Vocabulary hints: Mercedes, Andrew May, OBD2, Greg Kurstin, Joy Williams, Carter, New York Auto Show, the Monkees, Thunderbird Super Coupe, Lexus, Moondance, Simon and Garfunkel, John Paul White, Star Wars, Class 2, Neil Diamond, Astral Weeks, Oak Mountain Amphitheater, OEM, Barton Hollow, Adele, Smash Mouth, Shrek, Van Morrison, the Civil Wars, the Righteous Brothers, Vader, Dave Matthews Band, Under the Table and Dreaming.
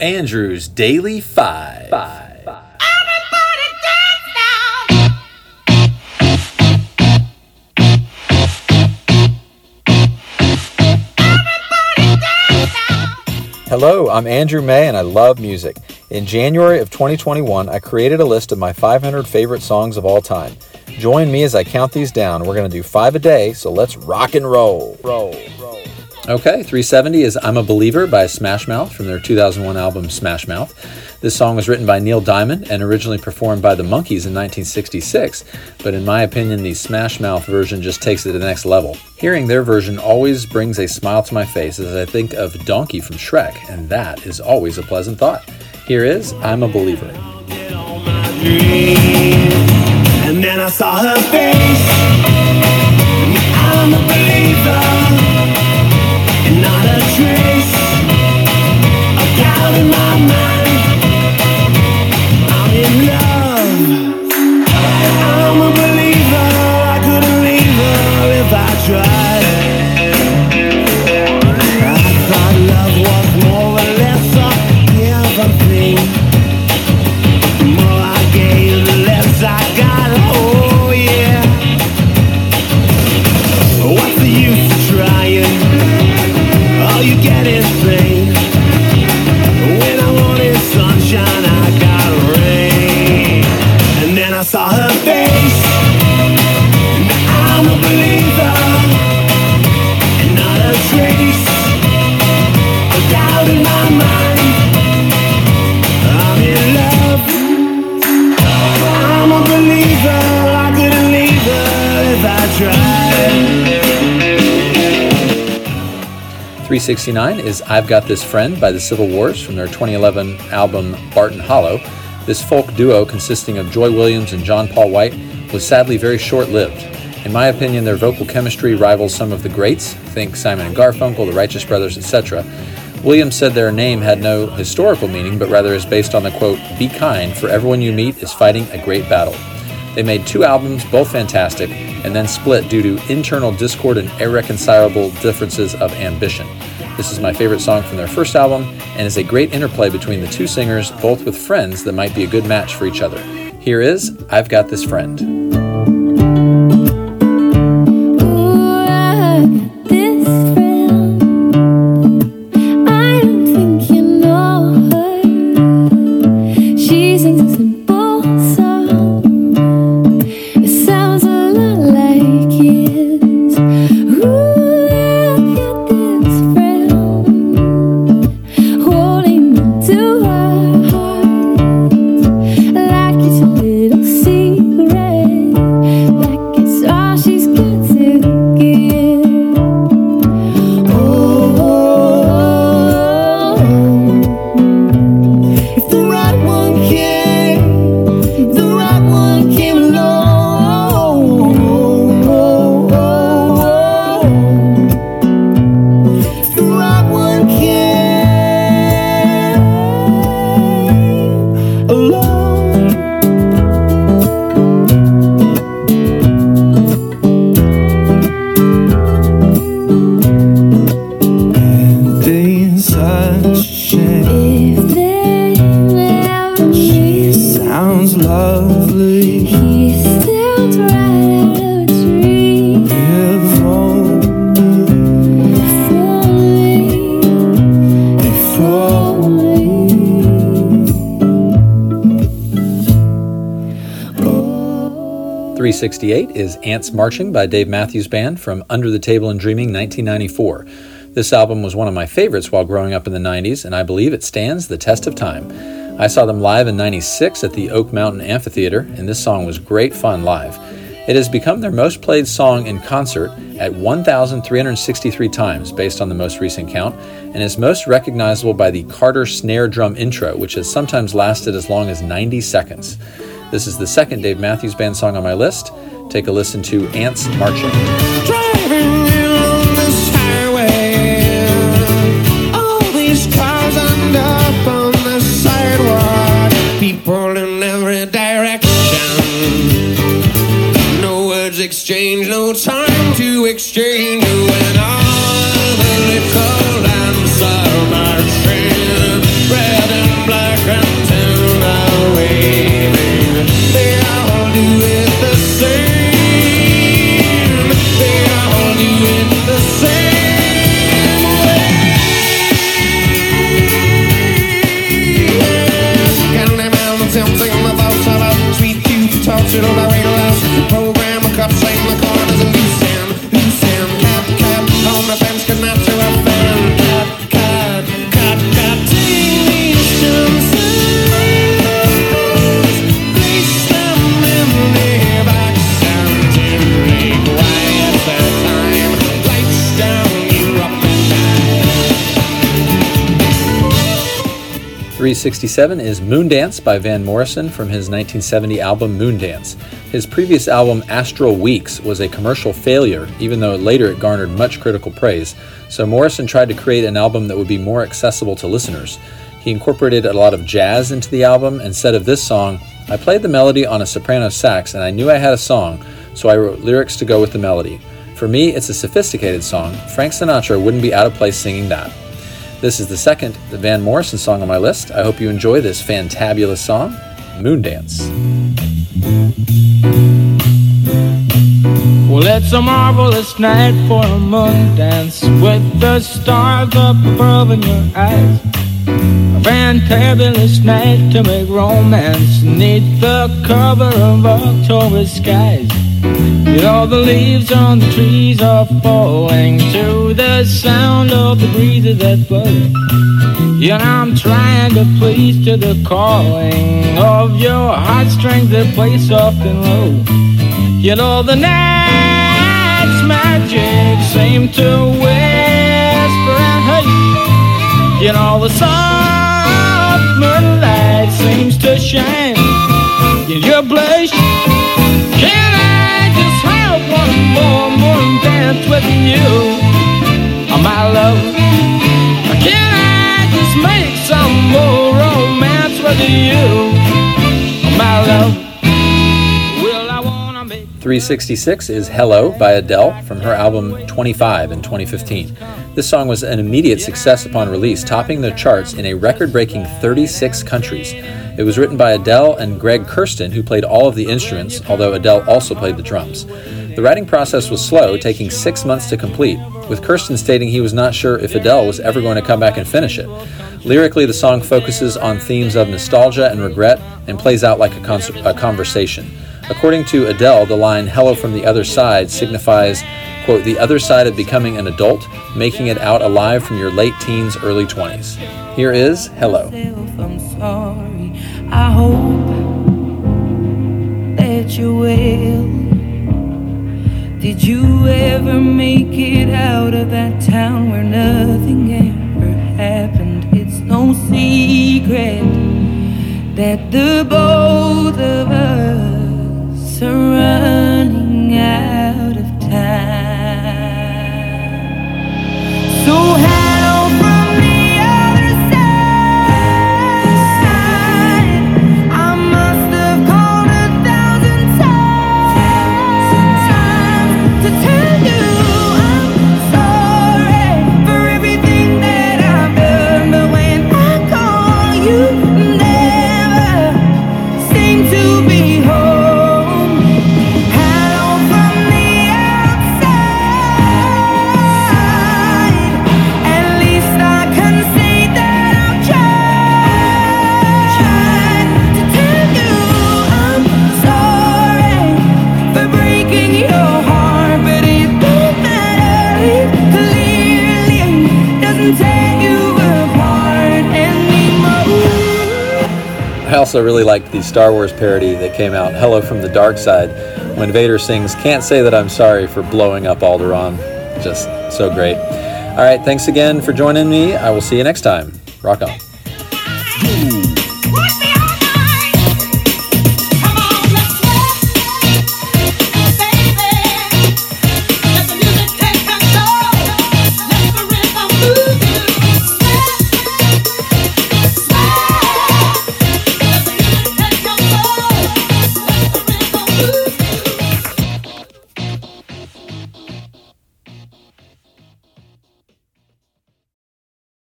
Andrew's Daily Five. Hello, I'm Andrew May and I love music. In January of 2021, I created a list of my 500 favorite songs of all time. Join me as I count these down. We're going to do five a day, so let's rock and roll. Okay, 370 is I'm a Believer by Smash Mouth from their 2001 album Smash Mouth. This song was written by Neil Diamond and originally performed by the Monkees in 1966, but in my opinion, the Smash Mouth version just takes it to the next level. Hearing their version always brings a smile to my face as I think of Donkey from Shrek, and that is always a pleasant thought. Here is I'm a Believer. And then I saw her face. I'm a believer. Not a trace of doubt in my mind. I'm in love. I'm a believer. I couldn't leave her if I tried. I thought love was more or less a given thing. The more I gave, the less I got. Oh yeah. What's the use of trying? All you get is pain. When I wanted sunshine, I got rain. And then I saw her face. And I'm a believer. And not a trace of doubt in my mind. I'm in love. I'm a believer. I couldn't leave her if I tried. 369 is I've Got This Friend by the Civil Wars from their 2011 album Barton Hollow. This folk duo consisting of Joy Williams and John Paul White was sadly very short-lived. In my opinion, their vocal chemistry rivals some of the greats, think Simon and Garfunkel, the Righteous Brothers, etc. Williams said their name had no historical meaning, but rather is based on the quote, "Be kind, for everyone you meet is fighting a great battle." They made two albums, both fantastic, and then split due to internal discord and irreconcilable differences of ambition. This is my favorite song from their first album and is a great interplay between the two singers, both with friends that might be a good match for each other. Here is I've Got This Friend. Is Ants Marching by Dave Matthews Band from Under the Table and Dreaming 1994. This album was one of my favorites while growing up in the 90s, and I believe it stands the test of time. I saw them live in 96 at the Oak Mountain Amphitheater, and this song was great fun live. It has become their most played song in concert at 1,363 times based on the most recent count, and is most recognizable by the Carter snare drum intro, which has sometimes lasted as long as 90 seconds. This is the second Dave Matthews Band song on my list. Take a listen to Ants Marching. Driving down this highway, all these cars end up on the sidewalk. People in every direction. No words exchanged, no time to exchange. When all the little lamps are marching, red 367 is Moondance by Van Morrison from his 1970 album Moondance. His previous album Astral Weeks was a commercial failure, even though later it garnered much critical praise, so Morrison tried to create an album that would be more accessible to listeners. He incorporated a lot of jazz into the album and said of this song, "I played the melody on a soprano sax and I knew I had a song, so I wrote lyrics to go with the melody. For me, it's a sophisticated song. Frank Sinatra wouldn't be out of place singing that." This is the second Van Morrison song on my list. I hope you enjoy this fantabulous song, Moondance. Well, it's a marvelous night for a moon dance, with the stars up above in your eyes. A fantabulous night to make romance, neath the cover of October skies. Yet all the leaves on the trees are falling to the sound of the breezes that blow. Yet I'm trying to please to the calling of your heartstrings that play soft and low. Yet all the night's magic seems to whisper and hush. Yet all the soft moonlight seems to shine in your blush. Can I just have one more morning dance with you, my love? Can I just make some more romance with you, my love? Will I wanna make... 366 is Hello by Adele from her album 25 in 2015. This song was an immediate success upon release, topping the charts in a record-breaking 36 countries. It was written by Adele and Greg Kurstin, who played all of the instruments, although Adele also played the drums. The writing process was slow, taking 6 months to complete, with Kurstin stating he was not sure if Adele was ever going to come back and finish it. Lyrically, the song focuses on themes of nostalgia and regret and plays out like a conversation. According to Adele, the line, "Hello from the other side," signifies, quote, "the other side of becoming an adult, making it out alive from your late teens, early 20s. Here is Hello. I'm sorry. I hope that you will. Did you ever make it out of that town where nothing ever happened? It's no secret that the both of us are running out of time. So hello from the other side. I must have called 1,000 times to tell you I'm sorry for everything that I've done. But when I call you, never seem to be home. I also really liked the Star Wars parody that came out, Hello from the Dark Side, when Vader sings, "Can't say that I'm sorry for blowing up Alderaan." Just so great. All right, thanks again for joining me. I will see you next time. Rock on.